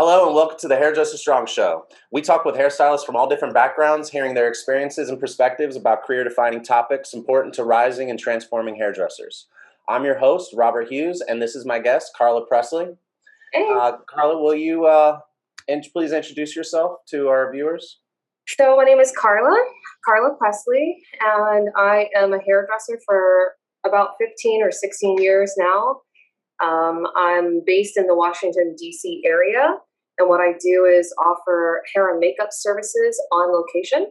Hello and welcome to the Hairdresser Strong Show. We talk with hairstylists from all different backgrounds, hearing their experiences and perspectives about career-defining topics important to rising and transforming hairdressers. I'm your host, Robert Hughes, and this is my guest, Carla Presley. Hey. Carla, will you please introduce yourself to our viewers? So my name is Carla Presley, and I am a hairdresser for about 15 or 16 years now. I'm based in the Washington, D.C. area. And what I do is offer hair and makeup services on location.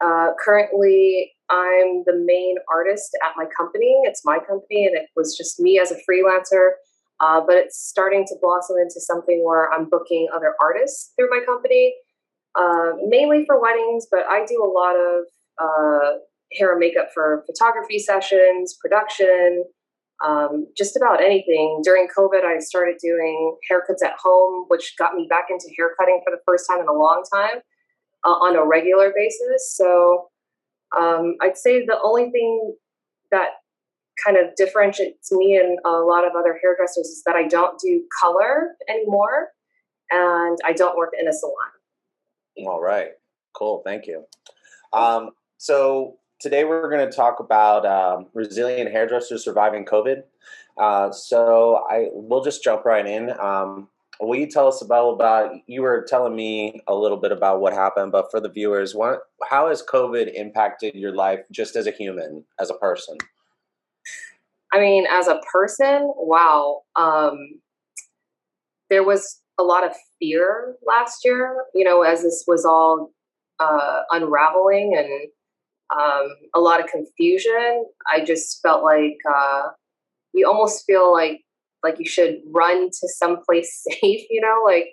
Currently, I'm the main artist at my company. It's my company, and it was just me as a freelancer. But it's starting to blossom into something where I'm booking other artists through my company, mainly for weddings. But I do a lot of hair and makeup for photography sessions, production, just about anything. During COVID, I started doing haircuts at home, which got me back into haircutting for the first time in a long time on a regular basis. So I'd say the only thing that kind of differentiates me and a lot of other hairdressers is that I don't do color anymore, and I don't work in a salon. All right. Cool. Thank you. Today we're going to talk about resilient hairdressers surviving COVID. We'll just jump right in. Will you tell us about you were telling me a little bit about what happened, but for the viewers, how has COVID impacted your life just as a human, as a person? I mean, as a person, wow. There was a lot of fear last year, you know, as this was all unraveling, and a lot of confusion. I just felt like you almost feel like you should run to someplace safe, you know, like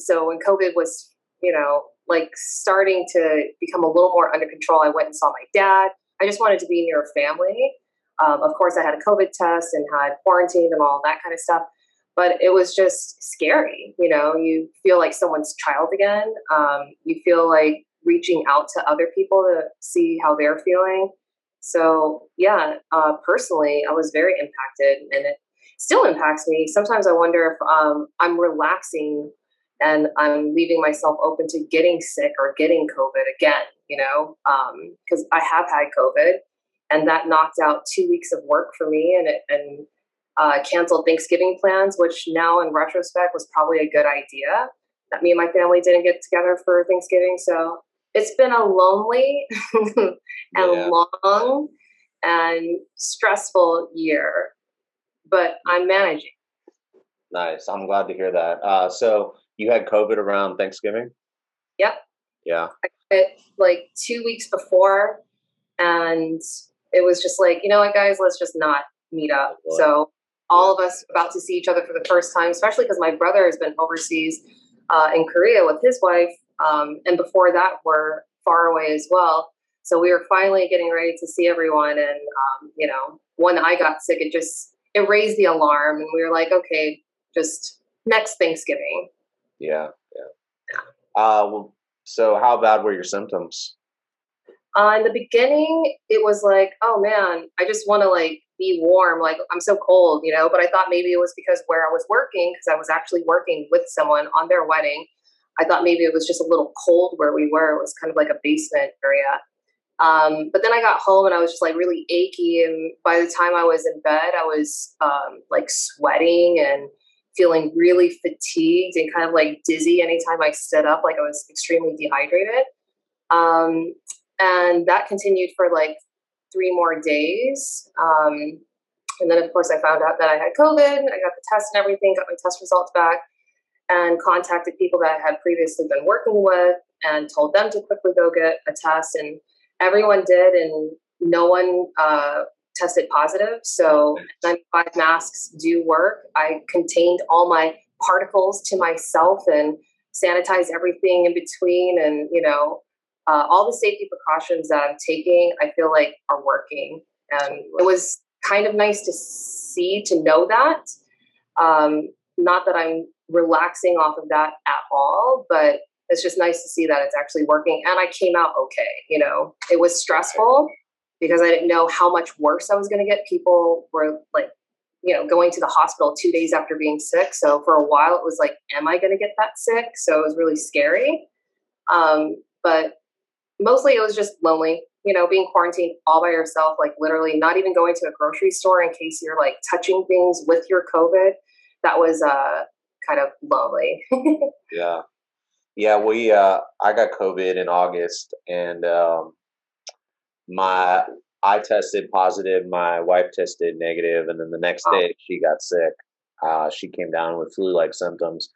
so when COVID was, you know, like starting to become a little more under control, I went and saw my dad. I just wanted to be near family. Of course, I had a COVID test and had quarantined and all that kind of stuff, but it was just scary, you know. You feel like someone's child again. You feel like reaching out to other people to see how they're feeling. So yeah, personally, I was very impacted, and it still impacts me. Sometimes I wonder if I'm relaxing and I'm leaving myself open to getting sick or getting COVID again, you know, because I have had COVID, and that knocked out 2 weeks of work for me, and canceled Thanksgiving plans, which now in retrospect was probably a good idea that me and my family didn't get together for Thanksgiving. So it's been a lonely and long and stressful year, but I'm managing. Nice. I'm glad to hear that. So you had COVID around Thanksgiving? Yep. Yeah. I got it like 2 weeks before, and it was just like, you know what, guys, let's just not meet up. Really? So all of us about to see each other for the first time, especially because my brother has been overseas in Korea with his wife. And before that, we're far away as well. So we were finally getting ready to see everyone. And, you know, when I got sick, it raised the alarm, and we were like, okay, just next Thanksgiving. Yeah. Yeah. Well, so how bad were your symptoms? In the beginning, it was like, oh man, I just want to like be warm. Like I'm so cold, you know, but I thought maybe it was because where I was working, because I was actually working with someone on their wedding. I thought maybe it was just a little cold where we were. It was kind of like a basement area. But then I got home and I was just like really achy. And by the time I was in bed, I was like sweating and feeling really fatigued and kind of like dizzy anytime I stood up, like I was extremely dehydrated. And that continued for like 3 more days. And then, of course, I found out that I had COVID. I got the test and everything, got my test results back, and contacted people that I had previously been working with and told them to quickly go get a test. And everyone did, and no one tested positive. So 95 masks do work. I contained all my particles to myself and sanitized everything in between, and, you know, all the safety precautions that I'm taking, I feel like are working. And it was kind of nice to see, to know that. Not that I'm relaxing off of that at all, but it's just nice to see that it's actually working. And I came out okay. You know, it was stressful because I didn't know how much worse I was going to get. People were like you know, going to the hospital 2 days after being sick. So for a while it was like, am I going to get that sick? So it was really scary. But mostly it was just lonely, you know, being quarantined all by yourself, like literally not even going to a grocery store in case you're like touching things with your COVID. That was kind of lonely. Yeah. I got COVID in August, and I tested positive, my wife tested negative, and then the next day she got sick. She came down with flu-like symptoms,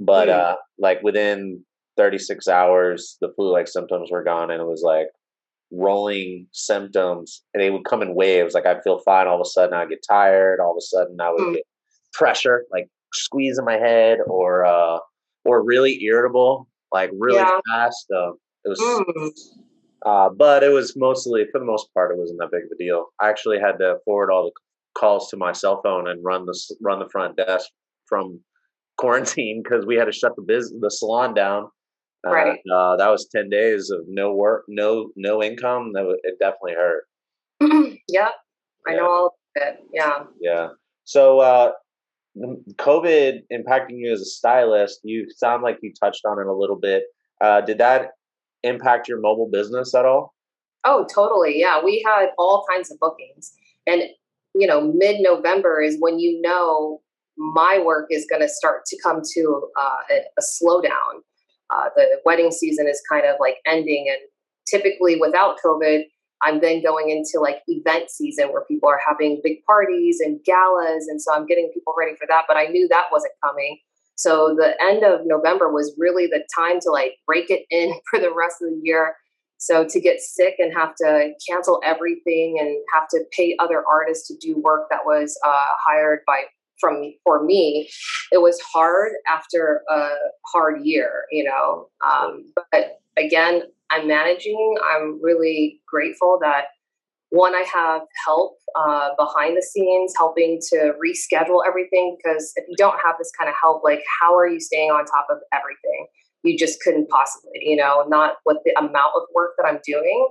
but like within 36 hours, the flu-like symptoms were gone, and it was like rolling symptoms, and they would come in waves. Like I'd feel fine, all of a sudden I'd get tired, all of a sudden I would get pressure, like squeeze in my head, or really irritable, like really fast. It was. But it was mostly, for the most part, it wasn't that big of a deal. I actually had to forward all the calls to my cell phone and run the front desk from quarantine because we had to shut the salon down. Right. That was 10 days of no work, no income. It definitely hurt. Yep. I know all of it. Yeah. So COVID impacting you as a stylist, you sound like you touched on it a little bit. Did that impact your mobile business at all? Oh, totally. Yeah. We had all kinds of bookings, and, you know, mid-November is when, you know, my work is going to start to come to a slowdown. The wedding season is kind of like ending, and typically without COVID, I'm then going into like event season where people are having big parties and galas. And so I'm getting people ready for that, but I knew that wasn't coming. So the end of November was really the time to like break it in for the rest of the year. So to get sick and have to cancel everything and have to pay other artists to do work that was hired for me, it was hard after a hard year, you know. But again, I'm managing. I'm really grateful that, one, I have help behind the scenes helping to reschedule everything, because if you don't have this kind of help, like how are you staying on top of everything? You just couldn't possibly, you know, not with the amount of work that I'm doing.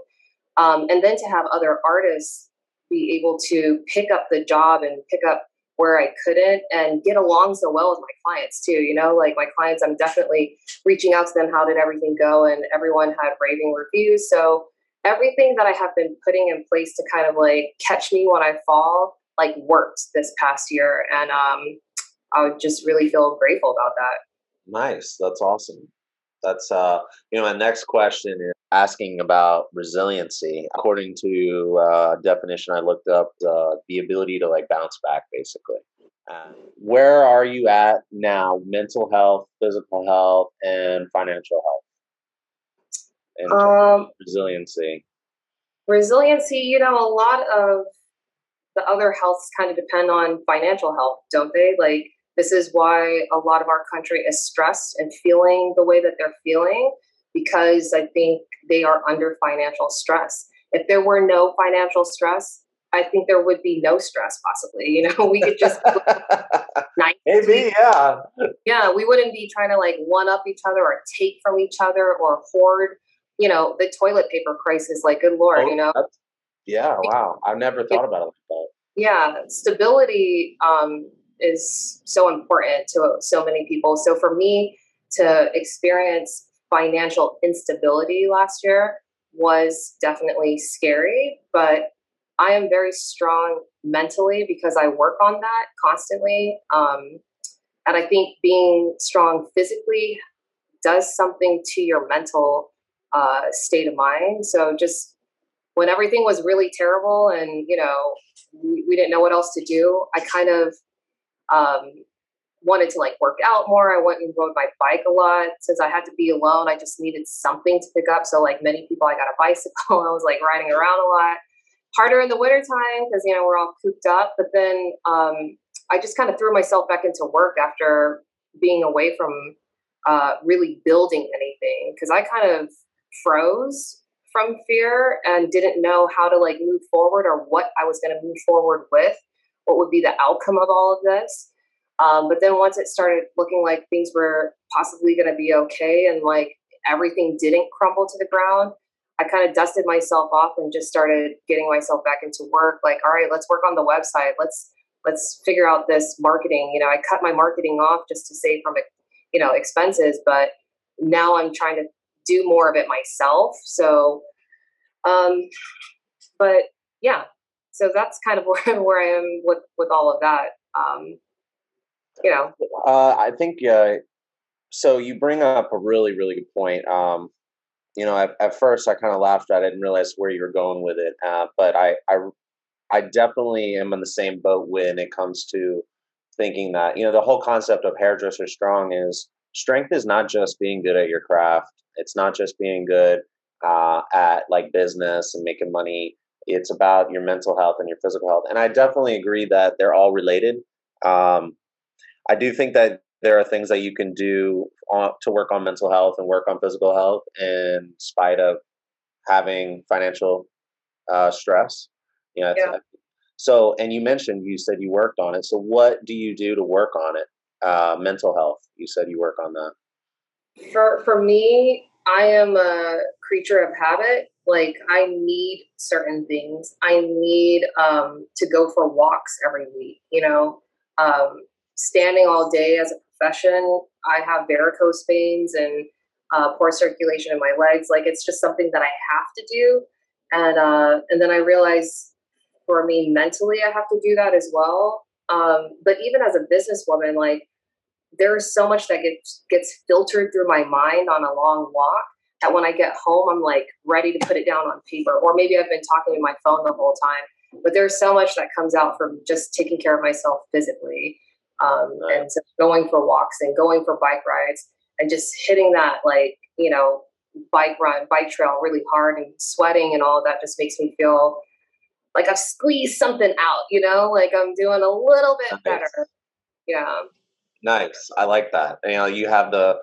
And then to have other artists be able to pick up the job and pick up where I couldn't, and get along so well with my clients too. You know, like my clients, I'm definitely reaching out to them. How did everything go? And everyone had raving reviews. So everything that I have been putting in place to kind of like catch me when I fall, like worked this past year. And I would just really feel grateful about that. Nice. That's awesome. That's, you know, my next question is asking about resiliency. According to definition I looked up, the ability to like bounce back, basically. Where are you at now? Mental health, physical health, and financial health? Resiliency, you know, a lot of the other healths kind of depend on financial health, don't they? Like, this is why a lot of our country is stressed and feeling the way that they're feeling, because I think they are under financial stress. If there were no financial stress, I think there would be no stress possibly. You know, we could just maybe, yeah. Yeah, we wouldn't be trying to like one up each other or take from each other or hoard. You know, the toilet paper crisis, like, good Lord, you know? Yeah, wow. I've never thought about it like that. Yeah, stability is so important to so many people. So for me to experience financial instability last year was definitely scary, but I am very strong mentally because I work on that constantly. And I think being strong physically does something to your mental state of mind. So just when everything was really terrible and, you know, we didn't know what else to do, I kind of wanted to like work out more. I went and rode my bike a lot. Since I had to be alone, I just needed something to pick up. So like many people, I got a bicycle. I was like riding around a lot. Harder in the wintertime because, you know, we're all cooped up. But then I just kind of threw myself back into work after being away from really building anything, because I kind of froze from fear and didn't know how to like move forward or what I was going to move forward with, what would be the outcome of all of this. But then once it started looking like things were possibly going to be okay and like everything didn't crumble to the ground, I kind of dusted myself off and just started getting myself back into work. Like, all right, let's work on the website. Let's let's figure out this marketing. You know, I cut my marketing off just to save from, you know, expenses, but now I'm trying to do more of it myself. So, but yeah, so that's kind of where I am with all of that. You know, I think, so you bring up a really, really good point. You know, at first I kind of laughed at it and realized where you were going with it. But I definitely am in the same boat when it comes to thinking that, you know, the whole concept of Hairdresser Strong is strength is not just being good at your craft. It's not just being good at like business and making money. It's about your mental health and your physical health. And I definitely agree that they're all related. I do think that there are things that you can do to work on mental health and work on physical health in spite of having financial stress. You know, yeah. So, and you mentioned, you said you worked on it. So what do you do to work on it? Mental health, you said you work on that. For me, I am a creature of habit. Like I need certain things. I need to go for walks every week, you know, standing all day as a profession. I have varicose veins and poor circulation in my legs. Like it's just something that I have to do. And then I realized for me mentally, I have to do that as well. But even as a businesswoman, like there's so much that gets filtered through my mind on a long walk that when I get home, I'm like ready to put it down on paper, or maybe I've been talking to my phone the whole time, but there's so much that comes out from just taking care of myself physically. Right. And so going for walks and going for bike rides and just hitting that, like, you know, bike trail really hard and sweating and all of that just makes me feel like I've squeezed something out, you know, like I'm doing a little bit better. Yeah. Nice. I like that. You know, you have the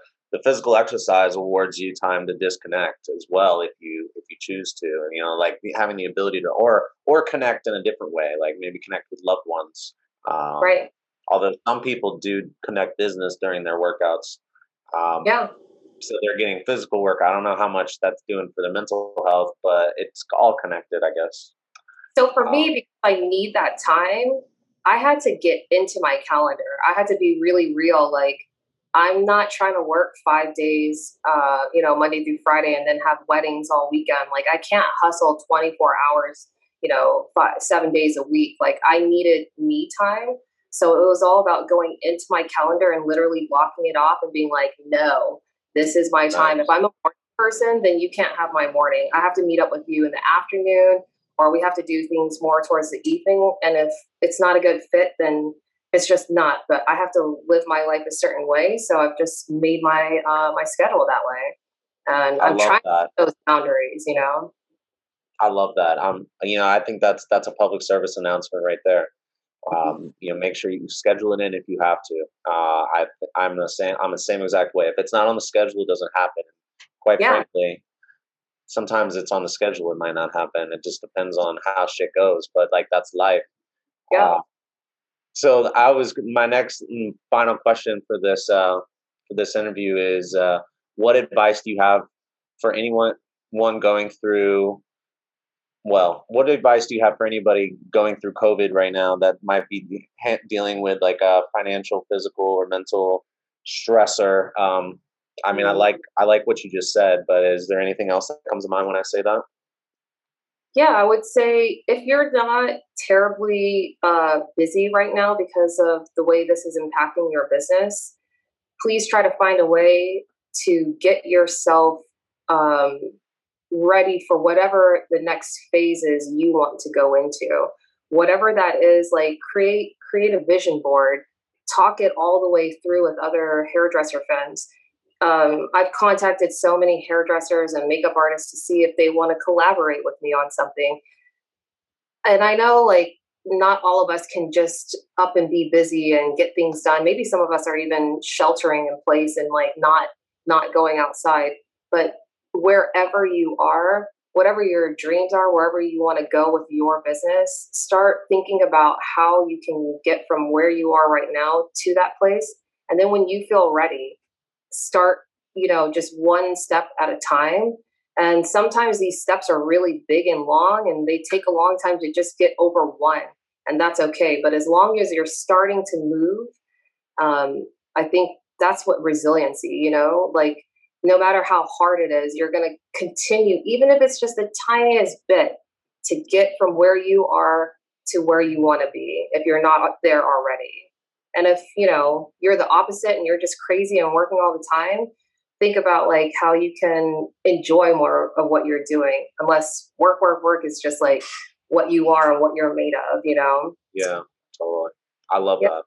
physical exercise awards you time to disconnect as well. If you choose to, and, you know, like having the ability to, or connect in a different way, like maybe connect with loved ones. Right. Although some people do connect business during their workouts. Yeah. So they're getting physical work. I don't know how much that's doing for their mental health, but it's all connected, I guess. So for me, because I need that time, I had to get into my calendar. I had to be really real. Like I'm not trying to work 5 days, you know, Monday through Friday and then have weddings all weekend. Like I can't hustle 24 hours, you know, 7 days a week. Like I needed me time. So it was all about going into my calendar and literally blocking it off and being like, no, this is my time. If I'm a morning person, then you can't have my morning. I have to meet up with you in the afternoon, or we have to do things more towards the evening. And if it's not a good fit, then it's just not. But I have to live my life a certain way. So I've just made my my schedule that way. And I'm trying to put those boundaries, you know. I love that. You know, I think that's a public service announcement right there. You know, make sure you schedule it in if you have to. I'm the same exact way. If it's not on the schedule, it doesn't happen. Quite frankly, sometimes it's on the schedule. It might not happen. It just depends on how shit goes, but like that's life. Yeah. So my next and final question for this interview is, what advice do you have for anyone going through, well, what advice do you have for anybody going through COVID right now that might be dealing with like a financial, physical, or mental stressor? I mean, I like what you just said, but is there anything else that comes to mind when I say that? Yeah, I would say if you're not terribly busy right now because of the way this is impacting your business, please try to find a way to get yourself ready for whatever the next phase is you want to go into, whatever that is. Like create a vision board, talk it all the way through with other hairdresser friends. I've contacted so many hairdressers and makeup artists to see if they want to collaborate with me on something. And I know like not all of us can just up and be busy and get things done. Maybe some of us are even sheltering in place and like not going outside, but wherever you are, whatever your dreams are, wherever you want to go with your business, start thinking about how you can get from where you are right now to that place. And then when you feel ready, start, you know, just one step at a time. And sometimes these steps are really big and long and they take a long time to just get over one. and that's okay. But as long as you're starting to move, I think that's what resiliency, you know, like no matter how hard it is, you're going to continue, even if it's just the tiniest bit, to get from where you are to where you want to be, if you're not there already. And if, you know, you're the opposite and you're just crazy and working all the time, think about like how you can enjoy more of what you're doing, unless work is just like what you are and what you're made of, you know? Yeah, totally. I love that.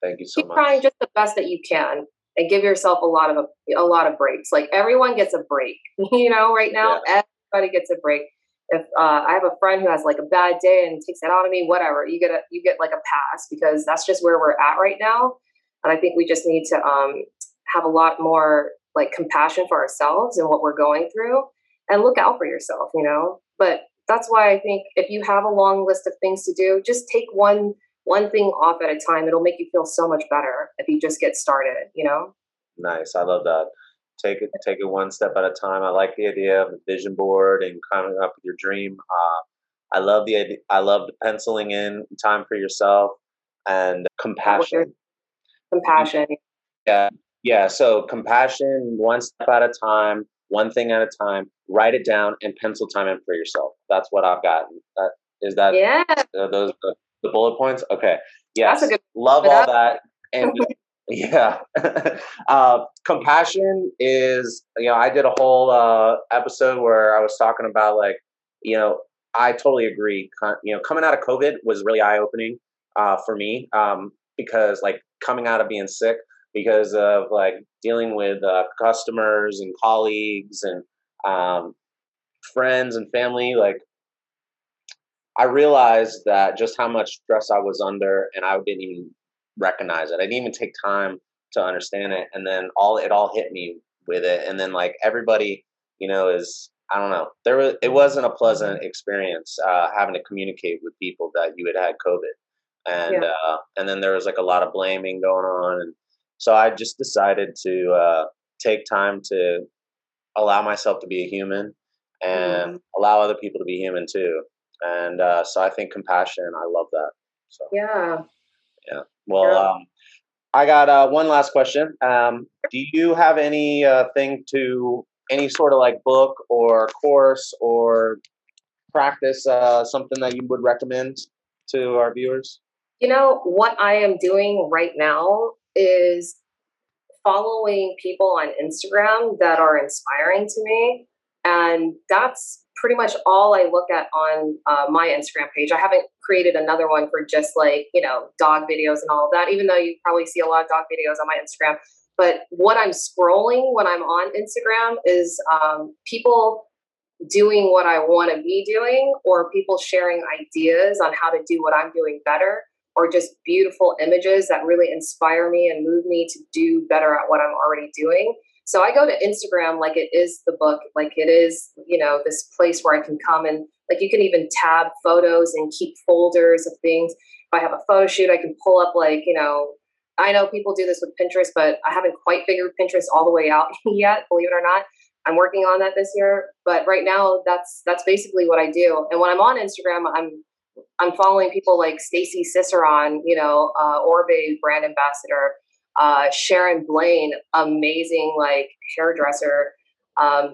Thank you so much. Keep trying just the best that you can and give yourself a lot of breaks. Like everyone gets a break, you know, right now, everybody gets a break. If I have a friend who has like a bad day and takes that out of me, whatever, you get like a pass, because that's just where we're at right now. And I think we just need to have a lot more like compassion for ourselves and what we're going through, and look out for yourself, you know. But that's why I think if you have a long list of things to do, just take one thing off at a time. It'll make you feel so much better if you just get started, you know? Nice. I love that. Take it one step at a time. I like the idea of a vision board and coming up with your dream. I love the idea. I love the penciling in time for yourself and compassion. Compassion. Yeah. Yeah. So compassion, one step at a time, one thing at a time, write it down and pencil time in for yourself. That's what I've gotten. Those are the bullet points. Okay. Yes. That's a good, love all that. And yeah. Compassion is, you know, I did a whole episode where I was talking about like, you know, I totally agree. You know, coming out of COVID was really eye-opening for me, because like coming out of being sick, because of like dealing with customers and colleagues and friends and family, like I realized that just how much stress I was under, and I didn't even recognize it. I didn't even take time to understand it. And then it all hit me with it. And then like everybody, you know, I don't know, it wasn't a pleasant experience having to communicate with people that you had COVID. And, and then there was like a lot of blaming going on. And so I just decided to take time to allow myself to be a human and allow other people to be human too. And so I think compassion, I love that. So, yeah. Well, I got one last question. Do you have any sort of like book or course or practice, something that you would recommend to our viewers? You know, what I am doing right now is following people on Instagram that are inspiring to me. And that's pretty much all I look at on my Instagram page. I haven't created another one for just like, you know, dog videos and all of that, even though you probably see a lot of dog videos on my Instagram. But what I'm scrolling when I'm on Instagram is people doing what I want to be doing, or people sharing ideas on how to do what I'm doing better, or just beautiful images that really inspire me and move me to do better at what I'm already doing. So I go to Instagram like it is the book, like it is, you know, this place where I can come and like, you can even tab photos and keep folders of things. If I have a photo shoot, I can pull up like, you know, I know people do this with Pinterest, but I haven't quite figured Pinterest all the way out yet, believe it or not. I'm working on that this year, but right now that's basically what I do. And when I'm on Instagram, I'm following people like Stacy Ciceron, you know, Orbe brand ambassador, Sharon Blaine, amazing, like hairdresser,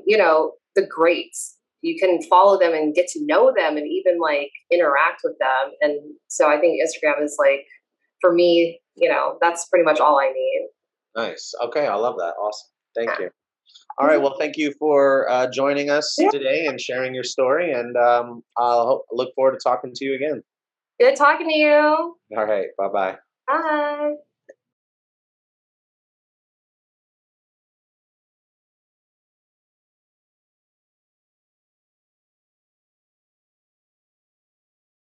you know, the greats. You can follow them and get to know them and even like interact with them. And so I think Instagram is like, for me, you know, that's pretty much all I need. Nice. Okay. I love that. Awesome. Thank you. All right. Well, thank you for joining us today and sharing your story. And I'll look forward to talking to you again. Good talking to you. All right. Bye-bye. Bye.